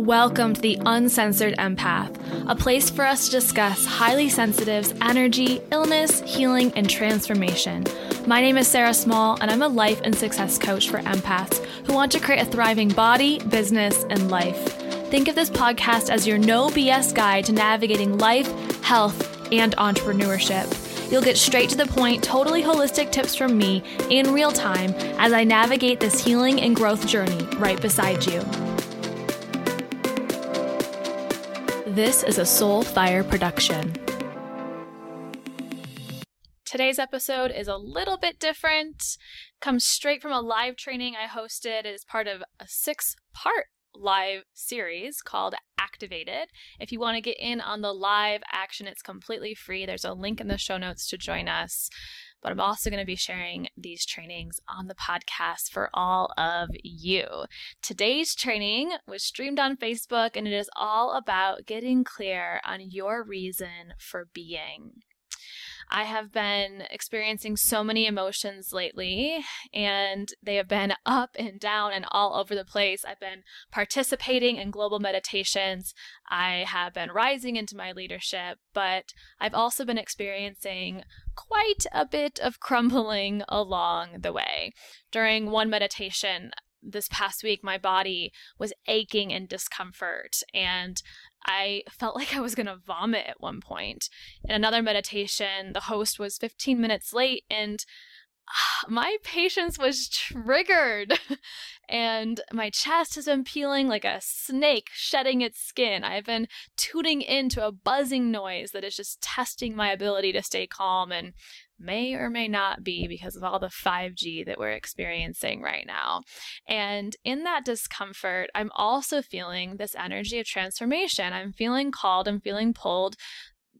Welcome to The Uncensored Empath, a place for us to discuss highly sensitive's energy, illness, healing, and transformation. My name is Sarah Small, and I'm a life and success coach for empaths who want to create a thriving body, business, and life. Think of this podcast as your no BS guide to navigating life, health, and entrepreneurship. You'll get straight to the point, totally holistic tips from me in real time as I navigate this healing and growth journey right beside you. This is a Soul Fire production. Today's episode is a little bit different. Comes straight from a live training I hosted as part of a 6-part live series called Activated. If you want to get in on the live action, it's completely free. There's a link in the show notes to join us. But I'm also going to be sharing these trainings on the podcast for all of you. Today's training was streamed on Facebook, and it is all about getting clear on your reason for being. I have been experiencing so many emotions lately, and they have been up and down and all over the place. I've been participating in global meditations. I have been rising into my leadership, but I've also been experiencing quite a bit of crumbling along the way. During one meditation this past week, my body was aching in discomfort, and I felt like I was going to vomit at one point. In another meditation, the host was 15 minutes late, and my patience was triggered, and my chest has been peeling like a snake shedding its skin. I've been tuning into a buzzing noise that is just testing my ability to stay calm, and may or may not be because of all the 5G that we're experiencing right now. And in that discomfort, I'm also feeling this energy of transformation. I'm feeling called, I'm feeling pulled,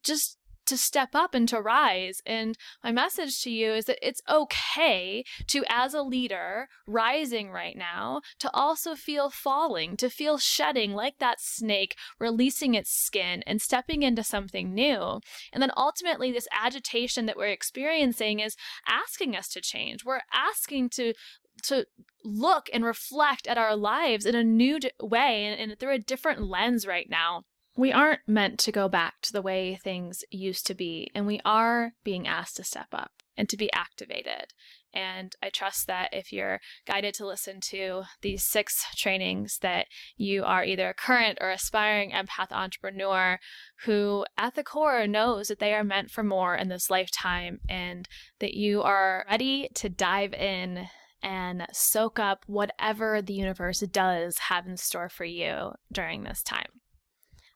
just to step up and to rise. And my message to you is that it's okay to, as a leader rising right now, to also feel falling, to feel shedding like that snake, releasing its skin and stepping into something new. And then ultimately, this agitation that we're experiencing is asking us to change. We're asking to look and reflect at our lives in a new way and through a different lens right now. We aren't meant to go back to the way things used to be, and we are being asked to step up and to be activated. And I trust that if you're guided to listen to these 6 trainings, that you are either a current or aspiring empath entrepreneur who at the core knows that they are meant for more in this lifetime, and that you are ready to dive in and soak up whatever the universe does have in store for you during this time.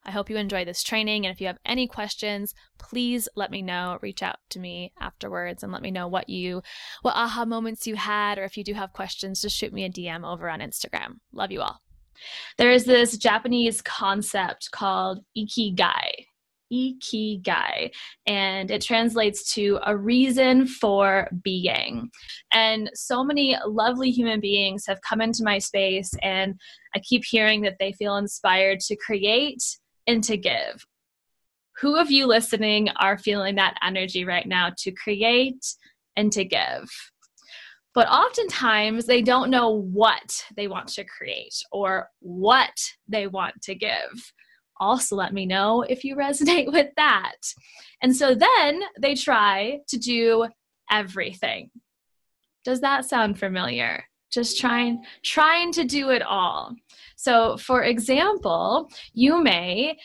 I hope you enjoy this training. And if you have any questions, please let me know. Reach out to me afterwards and let me know what aha moments you had, or if you do have questions, just shoot me a DM over on Instagram. Love you all. There is this Japanese concept called ikigai, and it translates to a reason for being. And so many lovely human beings have come into my space, and I keep hearing that they feel inspired to create and to give. Who of you listening are feeling that energy right now to create and to give? But oftentimes they don't know what they want to create or what they want to give. Also, let me know if you resonate with that. And so then they try to do everything. Does that sound familiar? Just trying to do it all. So for example, you may,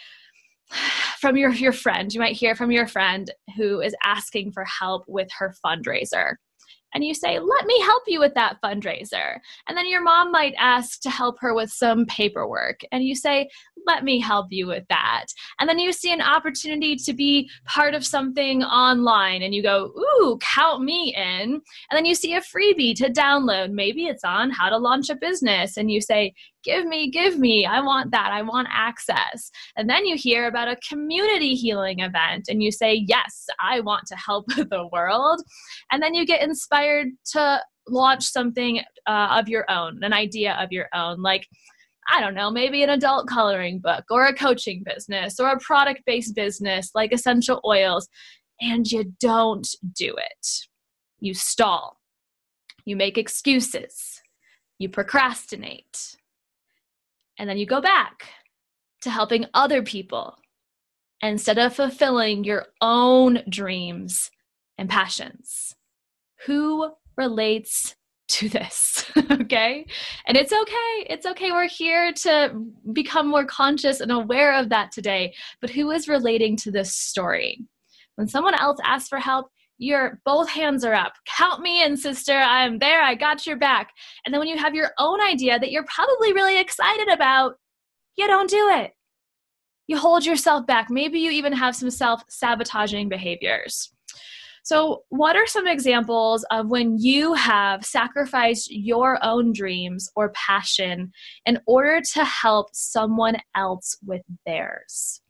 from your friend, you might hear from your friend who is asking for help with her fundraiser. And you say, let me help you with that fundraiser. And then your mom might ask to help her with some paperwork. And you say, let me help you with that. And then you see an opportunity to be part of something online. And you go, ooh, count me in. And then you see a freebie to download. Maybe it's on how to launch a business. And you say, give me, I want that, I want access. And then you hear about a community healing event and you say, yes, I want to help the world. And then you get inspired to launch something of your own, an idea of your own, like, I don't know, maybe an adult coloring book or a coaching business or a product-based business like essential oils, and you don't do it. You stall. You make excuses. You procrastinate. And then you go back to helping other people instead of fulfilling your own dreams and passions. Who relates to this? Okay? And it's okay. It's okay. We're here to become more conscious and aware of that today. But who is relating to this story? When someone else asks for help, your both hands are up. Count me in, sister. I'm there. I got your back. And then when you have your own idea that you're probably really excited about, you don't do it. You hold yourself back. Maybe you even have some self-sabotaging behaviors. So what are some examples of when you have sacrificed your own dreams or passion in order to help someone else with theirs?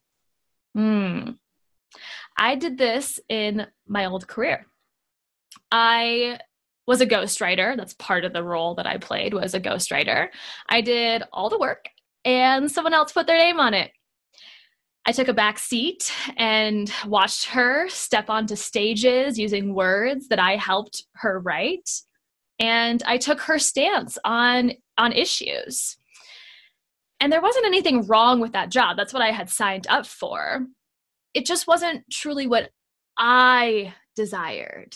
I did this in my old career. I was a ghostwriter. That's part of the role that I played, was a ghostwriter. I did all the work and someone else put their name on it. I took a back seat and watched her step onto stages using words that I helped her write. And I took her stance on issues. And there wasn't anything wrong with that job. That's what I had signed up for. It just wasn't truly what I desired.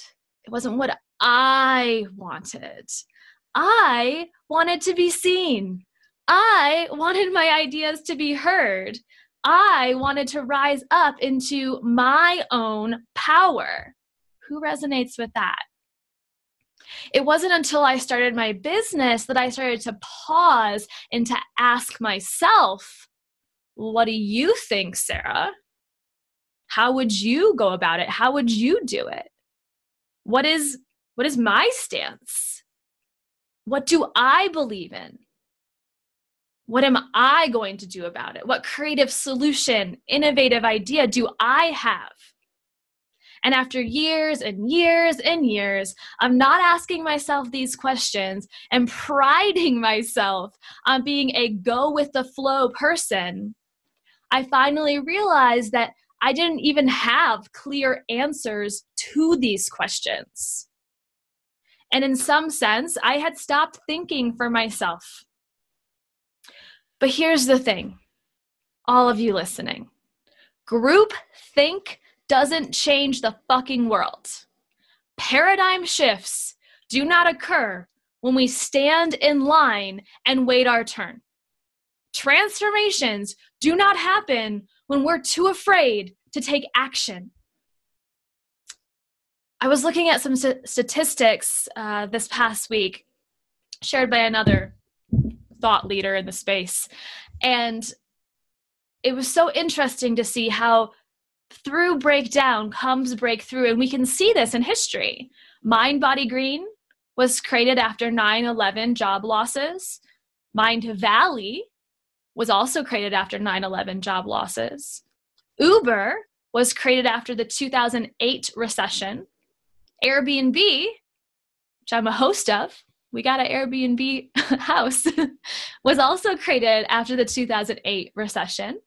It wasn't what I wanted. I wanted to be seen. I wanted my ideas to be heard. I wanted to rise up into my own power. Who resonates with that? It wasn't until I started my business that I started to pause and to ask myself, what do you think, Sarah? How would you go about it? How would you do it? What is my stance? What do I believe in? What am I going to do about it? What creative solution, innovative idea do I have? And after years and years and years of not asking myself these questions and priding myself on being a go-with-the-flow person, I finally realized that I didn't even have clear answers to these questions. And in some sense, I had stopped thinking for myself. But here's the thing, all of you listening, group think doesn't change the fucking world. Paradigm shifts do not occur when we stand in line and wait our turn. Transformations do not happen when we're too afraid to take action. I was looking at some statistics this past week, shared by another thought leader in the space, and it was so interesting to see how through breakdown comes breakthrough. And we can see this in history. Mind Body Green was created after 9/11 job losses. Mind Valley was also created after 9/11 job losses. Uber was created after the 2008 recession. Airbnb, which I'm a host of, we got an Airbnb house, was also created after the 2008 recession.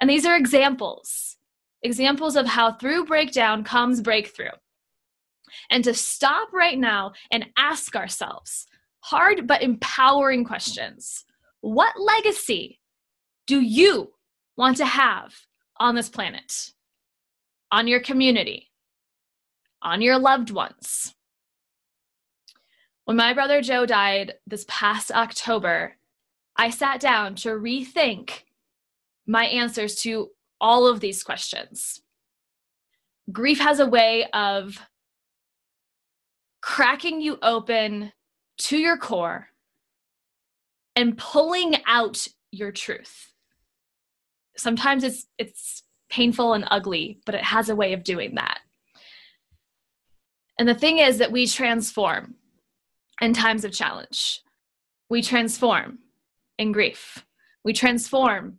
And these are examples of how through breakdown comes breakthrough. And to stop right now and ask ourselves hard but empowering questions. What legacy do you want to have on this planet, on your community, on your loved ones? When my brother Joe died this past October, I sat down to rethink my answers to all of these questions. Grief has a way of cracking you open to your core and pulling out your truth. Sometimes it's painful and ugly, but it has a way of doing that. And the thing is that we transform in times of challenge. We transform in grief. We transform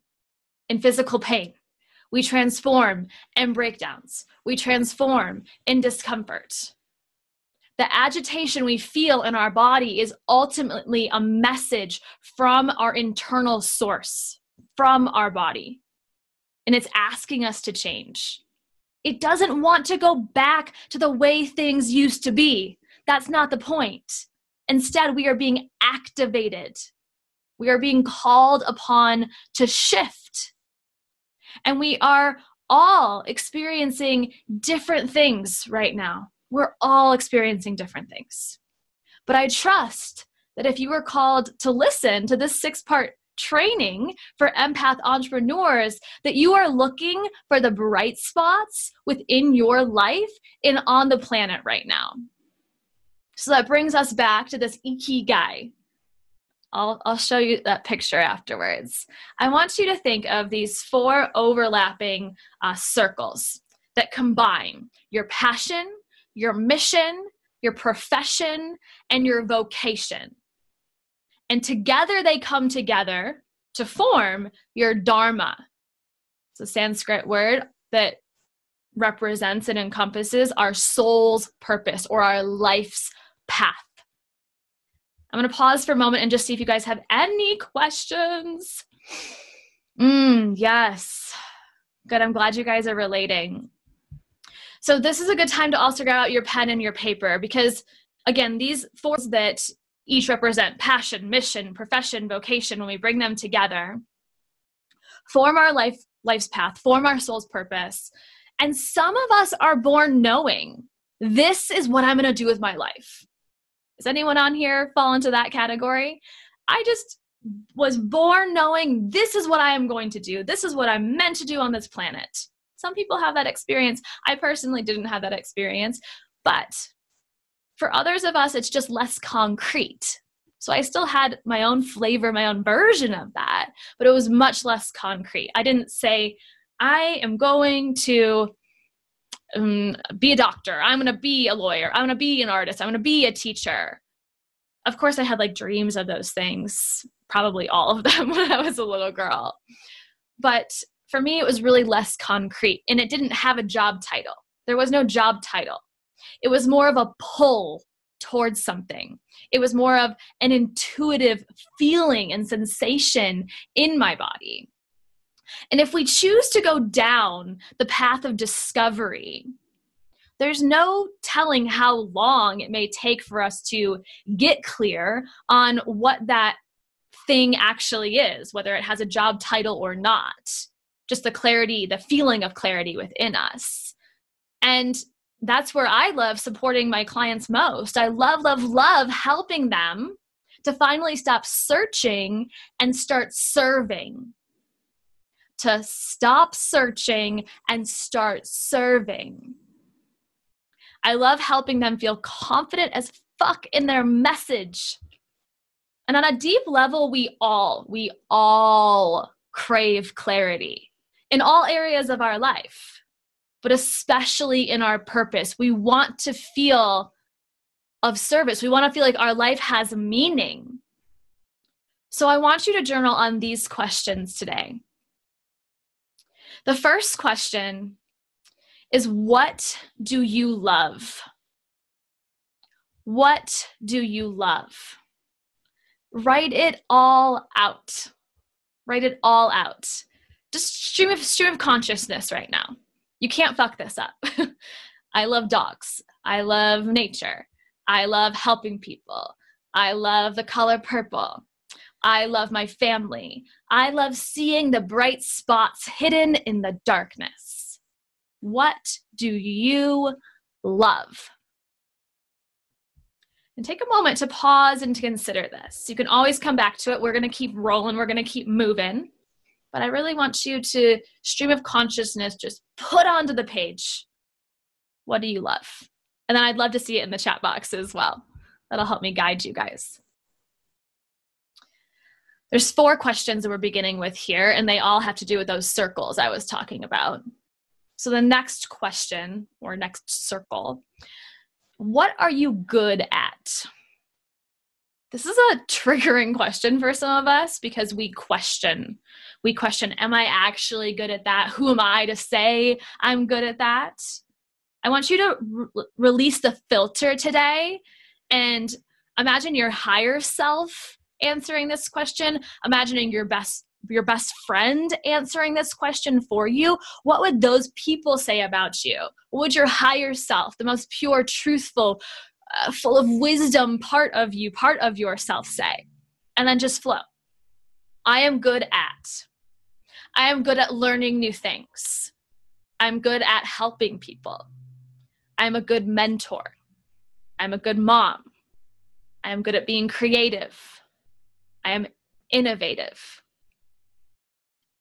in physical pain. We transform in breakdowns. We transform in discomfort. The agitation we feel in our body is ultimately a message from our internal source, from our body. And it's asking us to change. It doesn't want to go back to the way things used to be. That's not the point. Instead, we are being activated. We are being called upon to shift. And we are all experiencing different things right now. We're all experiencing different things. But I trust that if you were called to listen to this 6-part training for empath entrepreneurs, that you are looking for the bright spots within your life and on the planet right now. So that brings us back to this ikigai. I'll show you that picture afterwards. I want you to think of these 4 overlapping circles that combine your passion, your mission, your profession, and your vocation. And together they come together to form your dharma. It's a Sanskrit word that represents and encompasses our soul's purpose or our life's path. I'm going to pause for a moment and just see if you guys have any questions. Yes. Good. I'm glad you guys are relating. So this is a good time to also get out your pen and your paper because, again, these 4 that each represent passion, mission, profession, vocation, when we bring them together, form our life's path, form our soul's purpose. And some of us are born knowing, this is what I'm going to do with my life. Does anyone on here fall into that category? I just was born knowing this is what I am going to do. This is what I'm meant to do on this planet. Some people have that experience. I personally didn't have that experience, but for others of us, it's just less concrete. So I still had my own flavor, my own version of that, but it was much less concrete. I didn't say, I am going to be a doctor. I'm going to be a lawyer. I'm going to be an artist. I'm going to be a teacher. Of course, I had dreams of those things, probably all of them when I was a little girl. But for me, it was really less concrete, and it didn't have a job title. There was no job title. It was more of a pull towards something. It was more of an intuitive feeling and sensation in my body. And if we choose to go down the path of discovery, there's no telling how long it may take for us to get clear on what that thing actually is, whether it has a job title or not. Just the clarity, the feeling of clarity within us. And that's where I love supporting my clients most. I love, love, love helping them to finally stop searching and start serving. To stop searching and start serving. I love helping them feel confident as fuck in their message. And on a deep level, we all crave clarity in all areas of our life, but especially in our purpose. We want to feel of service. We want to feel like our life has meaning. So I want you to journal on these questions today. The first question is, what do you love? What do you love? Write it all out. Write it all out. Just stream of consciousness right now. You can't fuck this up. I love dogs. I love nature. I love helping people. I love the color purple. I love my family. I love seeing the bright spots hidden in the darkness. What do you love? And take a moment to pause and to consider this. You can always come back to it. We're going to keep rolling. We're going to keep moving. But I really want you to, stream of consciousness, just put onto the page, what do you love? And then I'd love to see it in the chat box as well. That'll help me guide you guys. There's 4 questions that we're beginning with here, and they all have to do with those circles I was talking about. So the next question, or next circle, what are you good at? This is a triggering question for some of us because we question. We question, am I actually good at that? Who am I to say I'm good at that? I want you to release the filter today and imagine your higher self answering this question, imagining your best friend answering this question for you. What would those people say about you? What would your higher self, the most pure, truthful, full of wisdom part of you, part of yourself say? And then just flow. I am good at learning new things. I'm good at helping people. I'm a good mentor. I'm a good mom. I am good at being creative. I am innovative.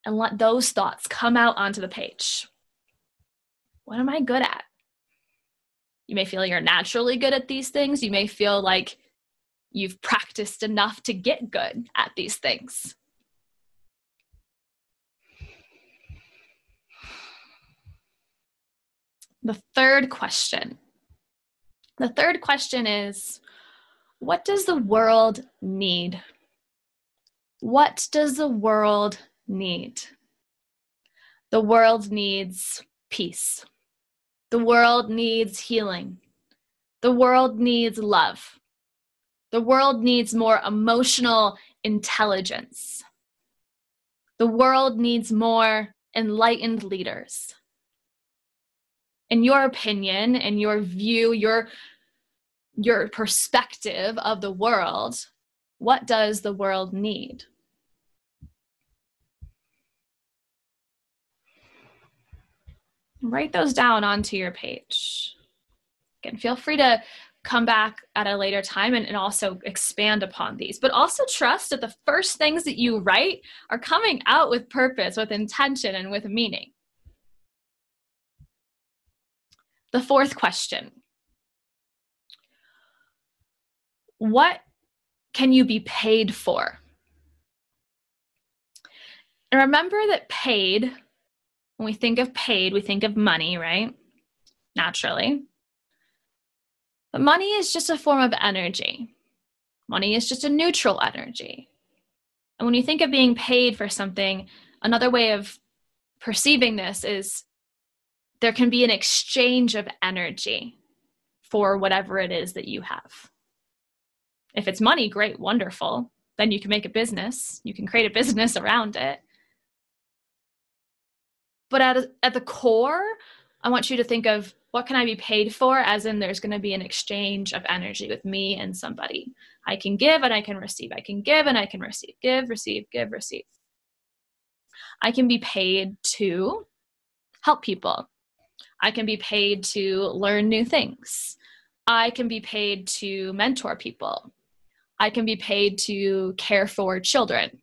And let those thoughts come out onto the page. What am I good at? You may feel you're naturally good at these things. You may feel like you've practiced enough to get good at these things. The third question is, what does the world need? What does the world need? The world needs peace. The world needs healing. The world needs love. The world needs more emotional intelligence. The world needs more enlightened leaders. In your opinion, in your view, your perspective of the world, what does the world need? Write those down onto your page. Again, feel free to come back at a later time and also expand upon these, but also trust that the first things that you write are coming out with purpose, with intention, and with meaning. The fourth question, what can you be paid for? And remember that paid, when we think of paid, we think of money, right? Naturally. But money is just a form of energy. Money is just a neutral energy. And when you think of being paid for something, another way of perceiving this is there can be an exchange of energy for whatever it is that you have. If it's money, great, wonderful. Then you can make a business. You can create a business around it. But at the core, I want you to think of what can I be paid for, as in there's going to be an exchange of energy with me and somebody. I can give and I can receive. I can give and I can receive. Give, receive, give, receive. I can be paid to help people. I can be paid to learn new things. I can be paid to mentor people. I can be paid to care for children.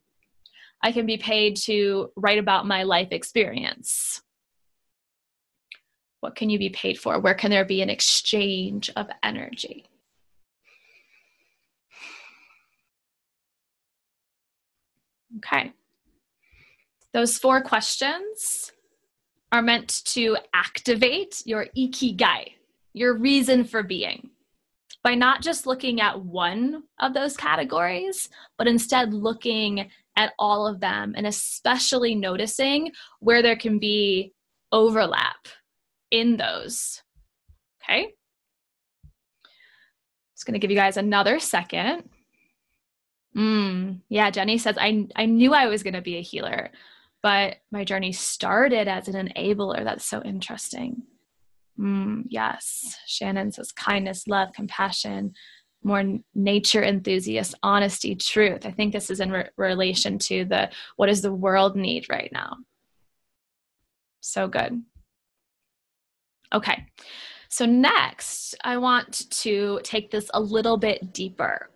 I can be paid to write about my life experience. What can you be paid for? Where can there be an exchange of energy? Okay. Those four questions are meant to activate your ikigai, your reason for being, by not just looking at one of those categories, but instead looking at all of them and especially noticing where there can be overlap in those, okay? I'm just gonna give you guys another second. Yeah, Jenny says, I knew I was gonna be a healer, but my journey started as an enabler. That's so interesting. Yes, Shannon says kindness, love, compassion, more nature enthusiast, honesty, truth. I think this is in relation to the what does the world need right now? So good. Okay, so next I want to take this a little bit deeper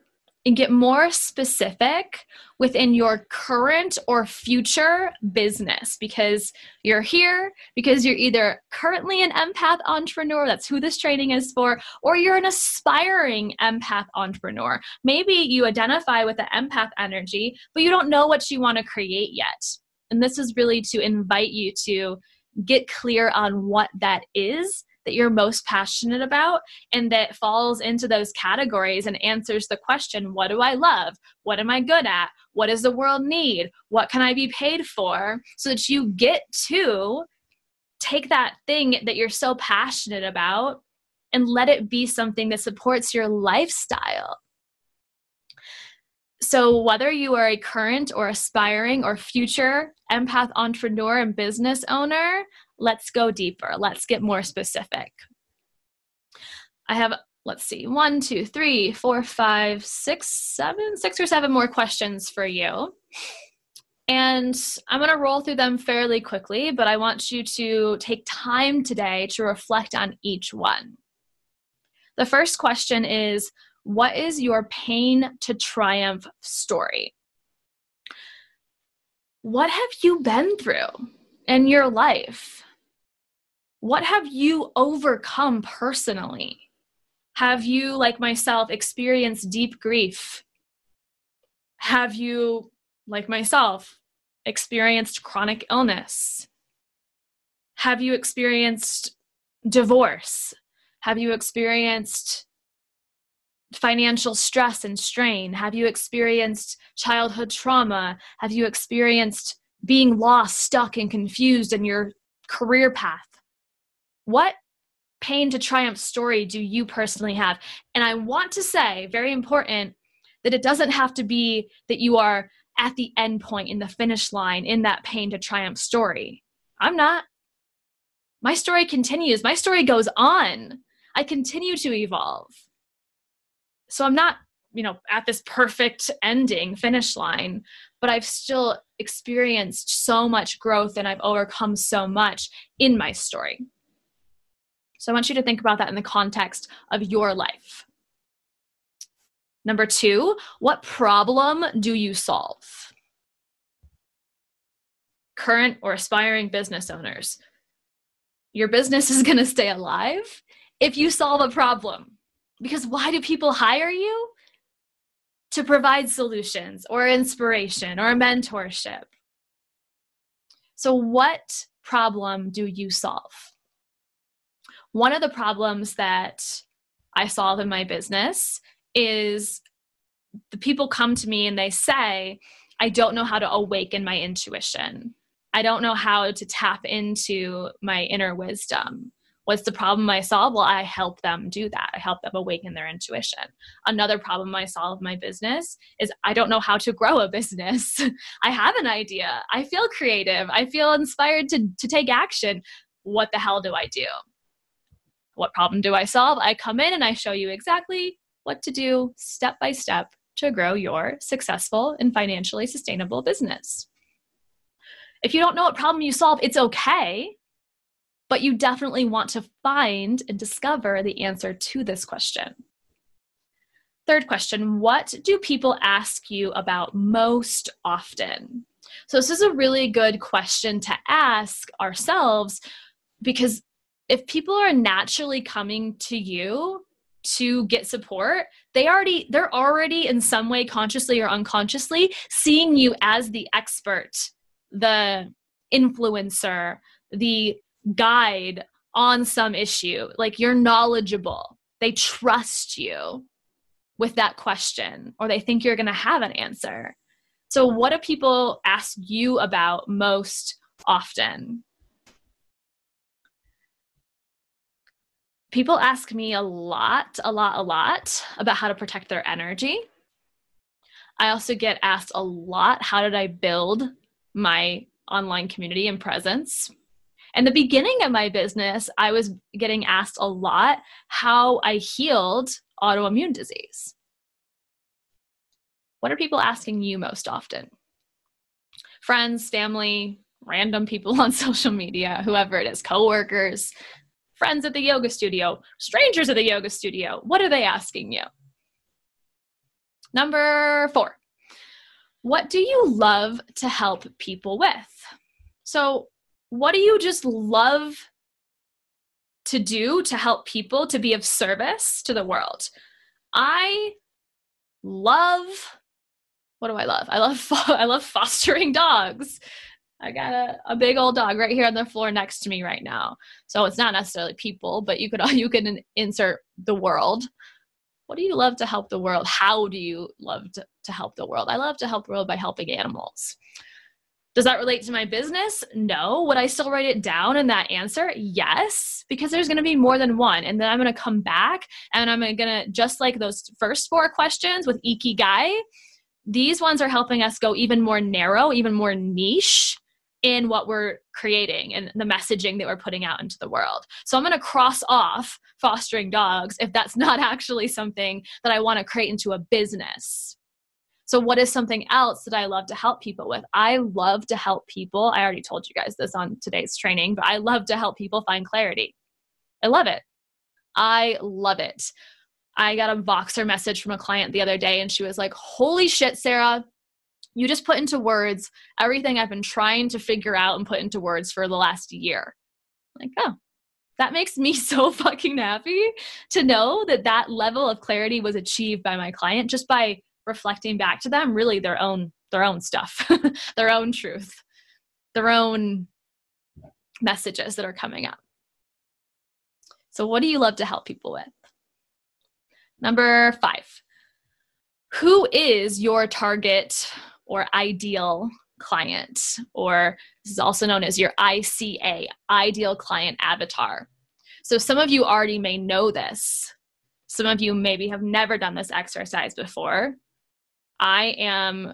and get more specific within your current or future business, because you're here, because you're either currently an empath entrepreneur, that's who this training is for, or you're an aspiring empath entrepreneur. Maybe you identify with the empath energy, but you don't know what you want to create yet. And this is really to invite you to get clear on what that is that you're most passionate about and that falls into those categories and answers the question, what do I love? What am I good at? What does the world need? What can I be paid for? So that you get to take that thing that you're so passionate about and let it be something that supports your lifestyle. So whether you are a current or aspiring or future empath entrepreneur and business owner, let's go deeper. Let's get more specific. I have, let's see, 6 or 7 more questions for you. And I'm going to roll through them fairly quickly, but I want you to take time today to reflect on each one. The first question is, what is your pain to triumph story? What have you been through in your life? What have you overcome personally? Have you, like myself, experienced deep grief? Have you, like myself, experienced chronic illness? Have you experienced divorce? Have you experienced financial stress and strain? Have you experienced childhood trauma? Have you experienced being lost, stuck, and confused in your career path? What pain to triumph story do you personally have? And I want to say, very important, that it doesn't have to be that you are at the end point in the finish line in that pain to triumph story. I'm not. My story continues. My story goes on. I continue to evolve. So I'm not, at this perfect ending finish line, but I've still experienced so much growth and I've overcome so much in my story. So I want you to think about that in the context of your life. Number two, what problem do you solve? Current or aspiring business owners, your business is going to stay alive if you solve a problem. Because why do people hire you? To provide solutions or inspiration or mentorship. So what problem do you solve? One of the problems that I solve in my business is the people come to me and they say, I don't know how to awaken my intuition. I don't know how to tap into my inner wisdom. What's the problem I solve? Well, I help them do that. I help them awaken their intuition. Another problem I solve in my business is I don't know how to grow a business. I have an idea. I feel creative. I feel inspired to take action. What the hell do I do? What problem do I solve? I come in and I show you exactly what to do step by step to grow your successful and financially sustainable business. If you don't know what problem you solve, it's okay. But you definitely want to find and discover the answer to this question. Third question, what do people ask you about most often? So this is a really good question to ask ourselves, because if people are naturally coming to you to get support, they're already in some way, consciously or unconsciously, seeing you as the expert the influencer, the guide on some issue. Like, you're knowledgeable. They trust you with that question, or they think you're going to have an answer. So what do people ask you about most often? People ask me a lot about how to protect their energy. I also get asked a lot, how did I build my online community and presence? In the beginning of my business, I was getting asked a lot how I healed autoimmune disease. What are people asking you most often? Friends, family, random people on social media, whoever it is, coworkers, friends at the yoga studio, strangers at the yoga studio. What are they asking you? Number 4, what do you love to help people with? So what do you just love to do to help people, to be of service to the world? I love fostering dogs. I got a big old dog right here on the floor next to me right now. So it's not necessarily people, but you can insert the world. What do you love to help the world? How do you love to help the world? I love to help the world by helping animals. Does that relate to my business? No. Would I still write it down in that answer? Yes, because there's going to be more than one. And then I'm going to come back and I'm going to, just like those first 4 questions with ikigai, these ones are helping us go even more narrow, even more niche in what we're creating and the messaging that we're putting out into the world. So I'm going to cross off fostering dogs if that's not actually something that I want to create into a business. So what is something else that I love to help people with? I love to help people. I already told you guys this on today's training, but I love to help people find clarity. I love it. I love it. I got a Voxer message from a client the other day and she was like, holy shit, Sarah, you just put into words everything I've been trying to figure out and put into words for the last year. I'm like, oh, that makes me so fucking happy to know that that level of clarity was achieved by my client just by reflecting back to them really their own stuff, their own truth, their own messages that are coming up. So what do you love to help people with? Number 5, who is your target or ideal client, or this is also known as your ICA, ideal client avatar. So some of you already may know this. Some of you maybe have never done this exercise before. I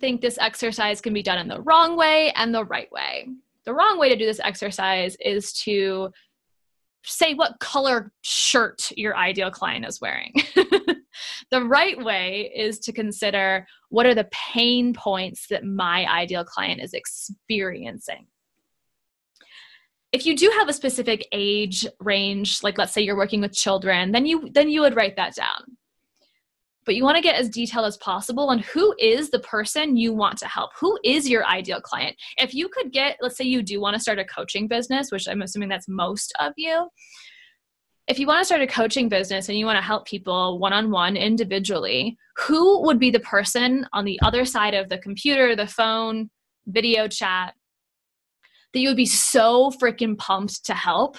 think this exercise can be done in the wrong way and the right way. The wrong way to do this exercise is to say what color shirt your ideal client is wearing. The right way is to consider, what are the pain points that my ideal client is experiencing? If you do have a specific age range, like let's say you're working with children, then you would write that down. But you want to get as detailed as possible on who is the person you want to help. Who is your ideal client? If you could get, let's say you do want to start a coaching business, which I'm assuming that's most of you. If you want to start a coaching business and you want to help people one-on-one individually, who would be the person on the other side of the computer, the phone, video chat, that you would be so freaking pumped to help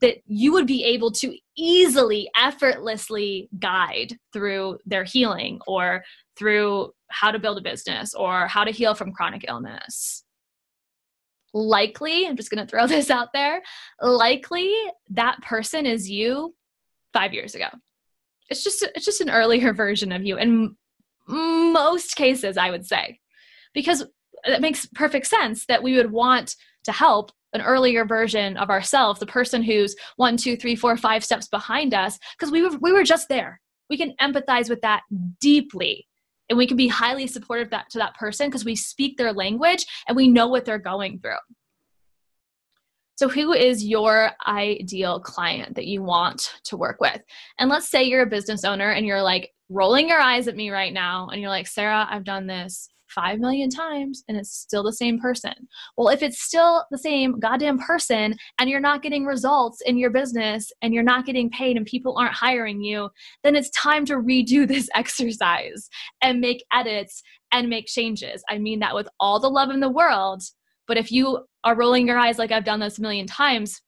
that you would be able to easily, effortlessly guide through their healing or through how to build a business or how to heal from chronic illness? Likely, I'm just going to throw this out there, likely that person is you 5 years ago. It's just an earlier version of you in most cases, I would say, because it makes perfect sense that we would want to help an earlier version of ourselves, the person who's 1, 2, 3, 4, 5 steps behind us, because we were just there. We can empathize with that deeply, and we can be highly supportive to that person because we speak their language and we know what they're going through. So who is your ideal client that you want to work with? And let's say you're a business owner and you're like rolling your eyes at me right now and you're like, Sarah, I've done this 5 million times and it's still the same person. Well, if it's still the same goddamn person and you're not getting results in your business and you're not getting paid and people aren't hiring you, then it's time to redo this exercise and make edits and make changes. I mean that with all the love in the world, but if you are rolling your eyes like I've done this a million times,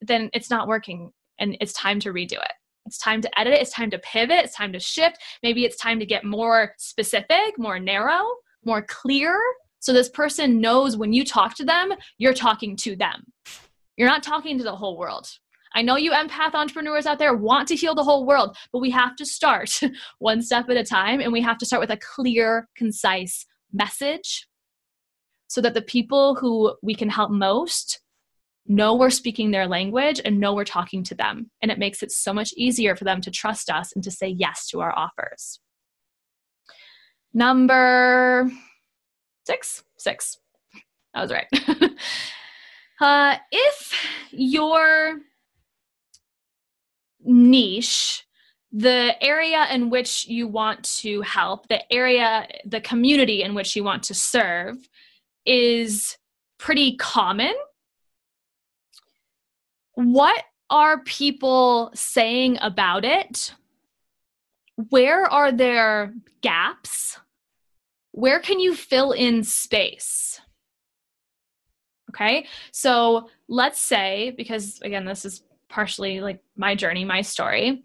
then it's not working and it's time to redo it. It's time to edit it. It's time to pivot. It's time to shift. Maybe it's time to get more specific, more narrow, more clear. So this person knows when you talk to them, you're talking to them. You're not talking to the whole world. I know you empath entrepreneurs out there want to heal the whole world, but we have to start one step at a time. And we have to start with a clear, concise message so that the people who we can help most know we're speaking their language and know we're talking to them. And it makes it so much easier for them to trust us and to say yes to our offers. Number six. I was right. If your niche, the area in which you want to help, the area, the community in which you want to serve is pretty common, what are people saying about it? Where are there gaps? Where can you fill in space? Okay, so let's say, because again, this is partially like my journey, my story.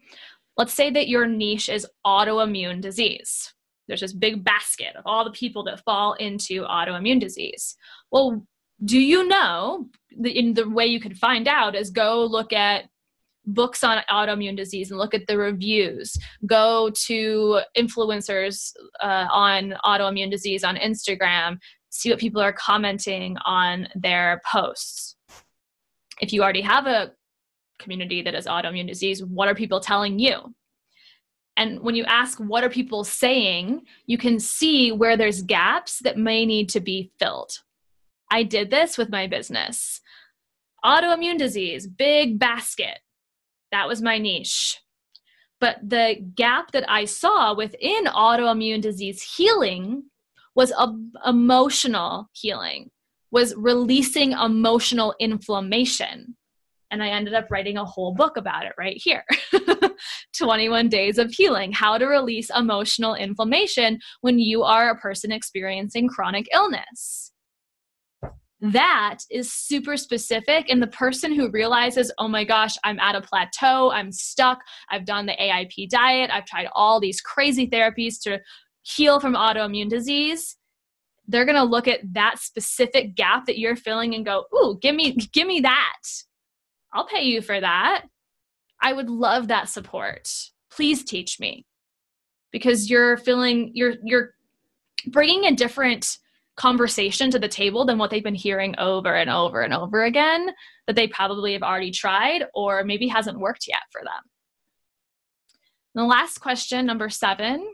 Let's say that your niche is autoimmune disease. There's this big basket of all the people that fall into autoimmune disease. Well, do you know, the way you can find out is go look at books on autoimmune disease and look at the reviews. Go to influencers on autoimmune disease on Instagram, see what people are commenting on their posts. If you already have a community that is autoimmune disease, what are people telling you? And when you ask, what are people saying, you can see where there's gaps that may need to be filled. I did this with my business. Autoimmune disease, big basket. That was my niche. But the gap that I saw within autoimmune disease healing was emotional healing, was releasing emotional inflammation. And I ended up writing a whole book about it right here. 21 Days of Healing, how to release emotional inflammation when you are a person experiencing chronic illness. That is super specific, and the person who realizes, oh my gosh, I'm at a plateau, I'm stuck, I've done the AIP diet, I've tried all these crazy therapies to heal from autoimmune disease, they're going to look at that specific gap that you're filling and go, ooh, give me that. I'll pay you for that. I would love that support. Please teach me. Because you're bringing a different conversation to the table than what they've been hearing over and over and over again that they probably have already tried or maybe hasn't worked yet for them. And the last question, number 7,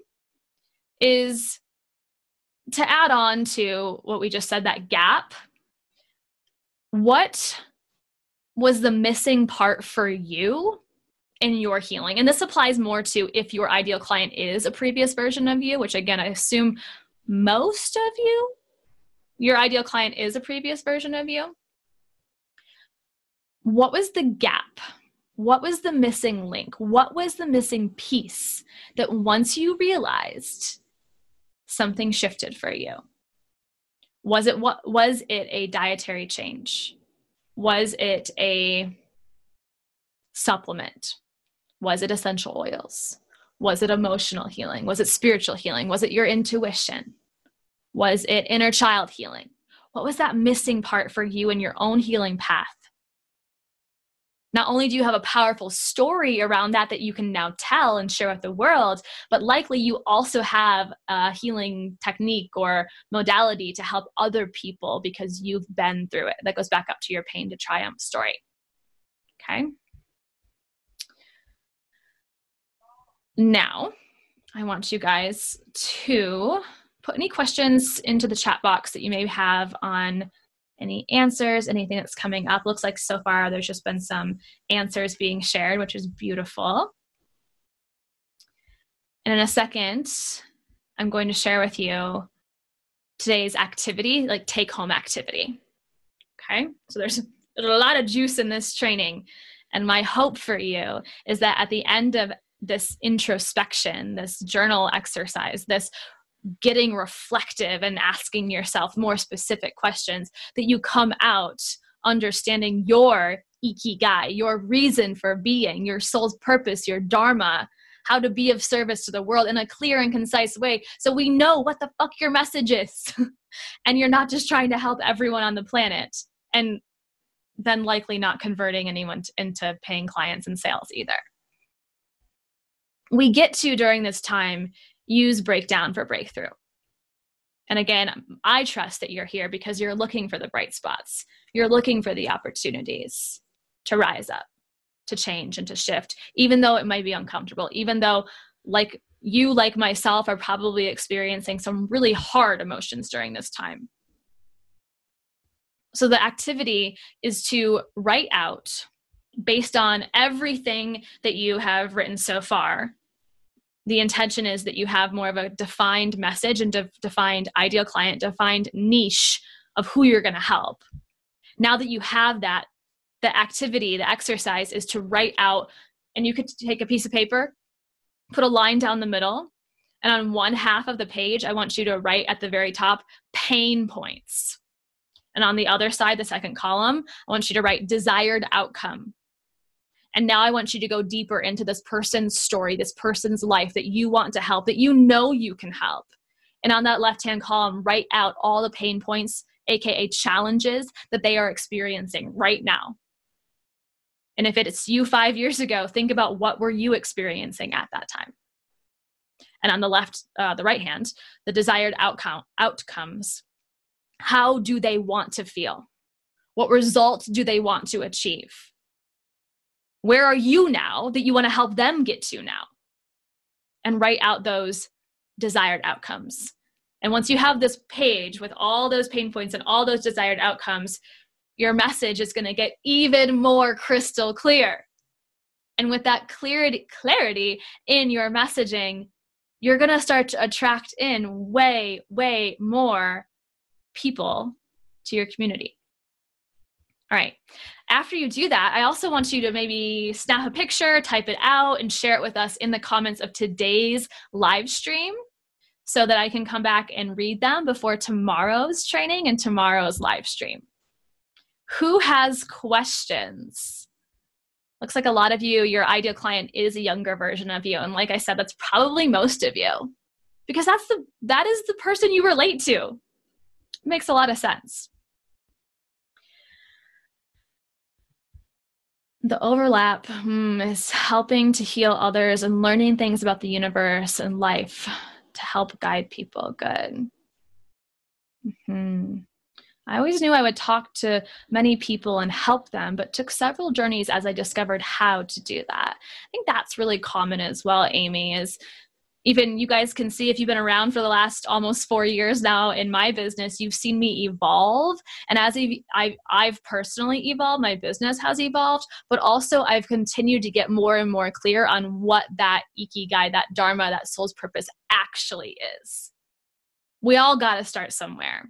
is to add on to what we just said, that gap. What was the missing part for you in your healing? And this applies more to if your ideal client is a previous version of you, which again, I assume most of you. Your ideal client is a previous version of you. What was the gap? What was the missing link? What was the missing piece that once you realized, something shifted for you? Was it a dietary change? Was it a supplement? Was it essential oils? Was it emotional healing? Was it spiritual healing? Was it your intuition? Was it inner child healing? What was that missing part for you in your own healing path? Not only do you have a powerful story around that you can now tell and share with the world, but likely you also have a healing technique or modality to help other people because you've been through it. That goes back up to your pain to triumph story. Okay? Now, I want you guys to put any questions into the chat box that you may have on any answers, anything that's coming up. Looks like so far there's just been some answers being shared, which is beautiful. And in a second, I'm going to share with you today's activity, like take-home activity. Okay, so there's a lot of juice in this training. And my hope for you is that at the end of this introspection, this journal exercise, this getting reflective and asking yourself more specific questions, that you come out understanding your ikigai, your reason for being, your soul's purpose, your dharma, how to be of service to the world in a clear and concise way, so we know what the fuck your message is. And you're not just trying to help everyone on the planet and then likely not converting anyone into paying clients and sales either. We get to, during this time, use breakdown for breakthrough. And again, I trust that you're here because you're looking for the bright spots. You're looking for the opportunities to rise up, to change and to shift, even though it might be uncomfortable, even though like myself are probably experiencing some really hard emotions during this time. So the activity is to write out, based on everything that you have written so far, the intention is that you have more of a defined message and defined ideal client, defined niche of who you're going to help. Now that you have that, the activity, the exercise is to write out, and you could take a piece of paper, put a line down the middle, and on one half of the page, I want you to write at the very top, pain points. And on the other side, the second column, I want you to write desired outcome. And now I want you to go deeper into this person's story, this person's life that you want to help, that you know you can help. And on that left-hand column, write out all the pain points, aka challenges, that they are experiencing right now. And if it's you 5 years ago, think about what were you experiencing at that time. And on the left, the right hand, the desired outcomes. How do they want to feel? What results do they want to achieve? Where are you now that you want to help them get to now? And write out those desired outcomes. And once you have this page with all those pain points and all those desired outcomes, your message is going to get even more crystal clear. And with that clarity in your messaging, you're going to start to attract in way, way more people to your community. All right. After you do that, I also want you to maybe snap a picture, type it out, and share it with us in the comments of today's live stream so that I can come back and read them before tomorrow's training and tomorrow's live stream. Who has questions? Looks like a lot of you, your ideal client is a younger version of you. And like I said, that's probably most of you, because that is the person you relate to. It makes a lot of sense. The overlap is helping to heal others and learning things about the universe and life to help guide people. Good. Mm-hmm. I always knew I would talk to many people and help them, but took several journeys as I discovered how to do that. I think that's really common as well, Amy, is even you guys can see if you've been around for the last almost 4 years now in my business, you've seen me evolve. And as I've personally evolved, my business has evolved, but also I've continued to get more and more clear on what that ikigai, that dharma, that soul's purpose actually is. We all got to start somewhere.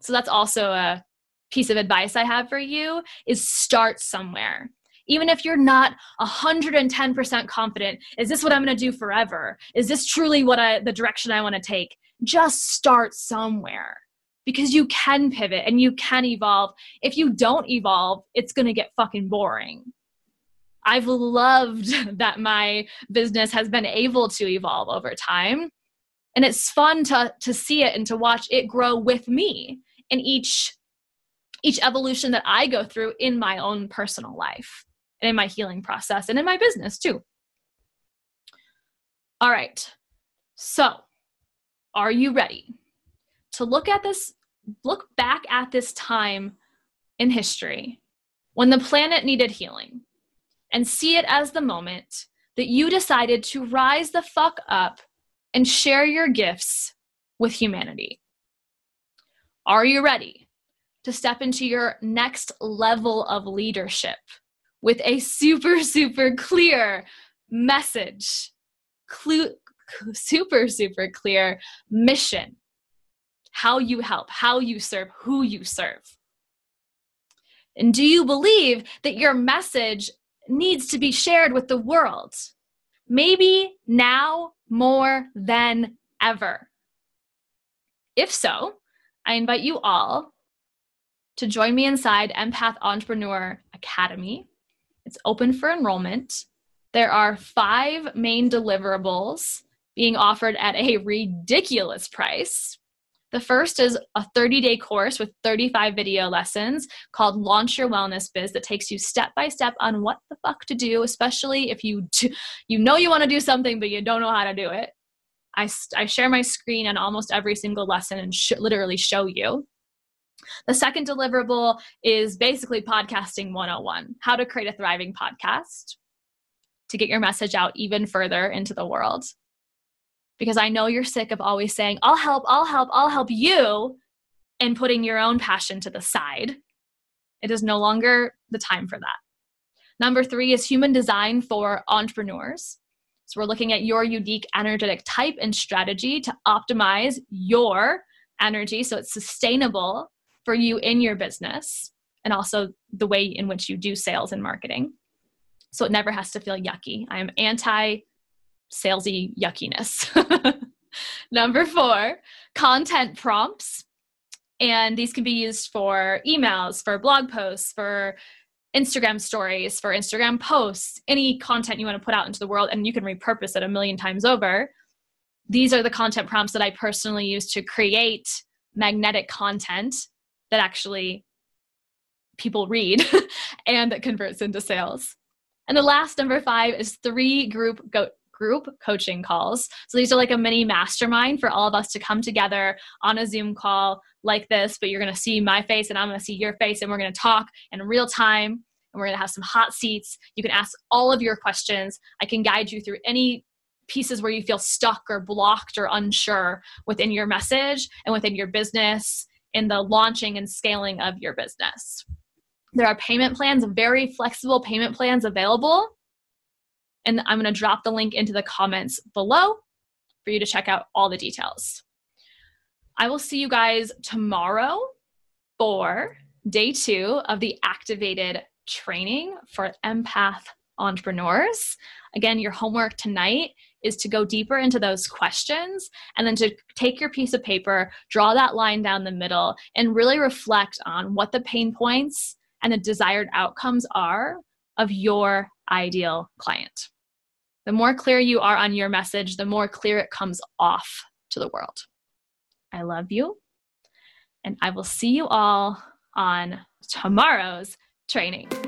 So that's also a piece of advice I have for you is start somewhere. Even if you're not 110% confident, is this what I'm going to do forever? Is this truly the direction I want to take? Just start somewhere, because you can pivot and you can evolve. If you don't evolve, it's going to get fucking boring. I've loved that my business has been able to evolve over time, and it's fun to see it and to watch it grow with me in each evolution that I go through in my own personal life. And in my healing process and in my business too. All right. So, are you ready to look back at this time in history when the planet needed healing and see it as the moment that you decided to rise the fuck up and share your gifts with humanity? Are you ready to step into your next level of leadership with a super, super clear message, super, super clear mission how you help, how you serve, who you serve. And do you believe that your message needs to be shared with the world? Maybe now more than ever. If so, I invite you all to join me inside Empath Entrepreneur Academy. It's open for enrollment. There are 5 main deliverables being offered at a ridiculous price. The first is a 30-day course with 35 video lessons called Launch Your Wellness Biz that takes you step-by-step on what the fuck to do, especially if you know you want to do something, but you don't know how to do it. I share my screen on almost every single lesson and literally show you. The second deliverable is basically podcasting 101, how to create a thriving podcast to get your message out even further into the world. Because I know you're sick of always saying, I'll help you, and putting your own passion to the side. It is no longer the time for that. Number 3 is human design for entrepreneurs. So we're looking at your unique energetic type and strategy to optimize your energy so it's sustainable for you in your business, and also the way in which you do sales and marketing. So it never has to feel yucky. I am anti-salesy yuckiness. Number 4, content prompts. And these can be used for emails, for blog posts, for Instagram stories, for Instagram posts, any content you want to put out into the world, and you can repurpose it a million times over. These are the content prompts that I personally use to create magnetic content that actually people read and that converts into sales. And the last, number 5, is 3 group coaching calls. So these are like a mini mastermind for all of us to come together on a Zoom call like this, but you're going to see my face and I'm going to see your face, and we're going to talk in real time, and we're going to have some hot seats. You can ask all of your questions. I can guide you through any pieces where you feel stuck or blocked or unsure within your message and within your business, in the launching and scaling of your business. There are payment plans, very flexible payment plans available. And I'm going to drop the link into the comments below for you to check out all the details. I will see you guys tomorrow for day 2 of the Activated training for empath entrepreneurs. Again, your homework tonight is to go deeper into those questions, and then to take your piece of paper, draw that line down the middle, and really reflect on what the pain points and the desired outcomes are of your ideal client. The more clear you are on your message, the more clear it comes off to the world. I love you, and I will see you all on tomorrow's training.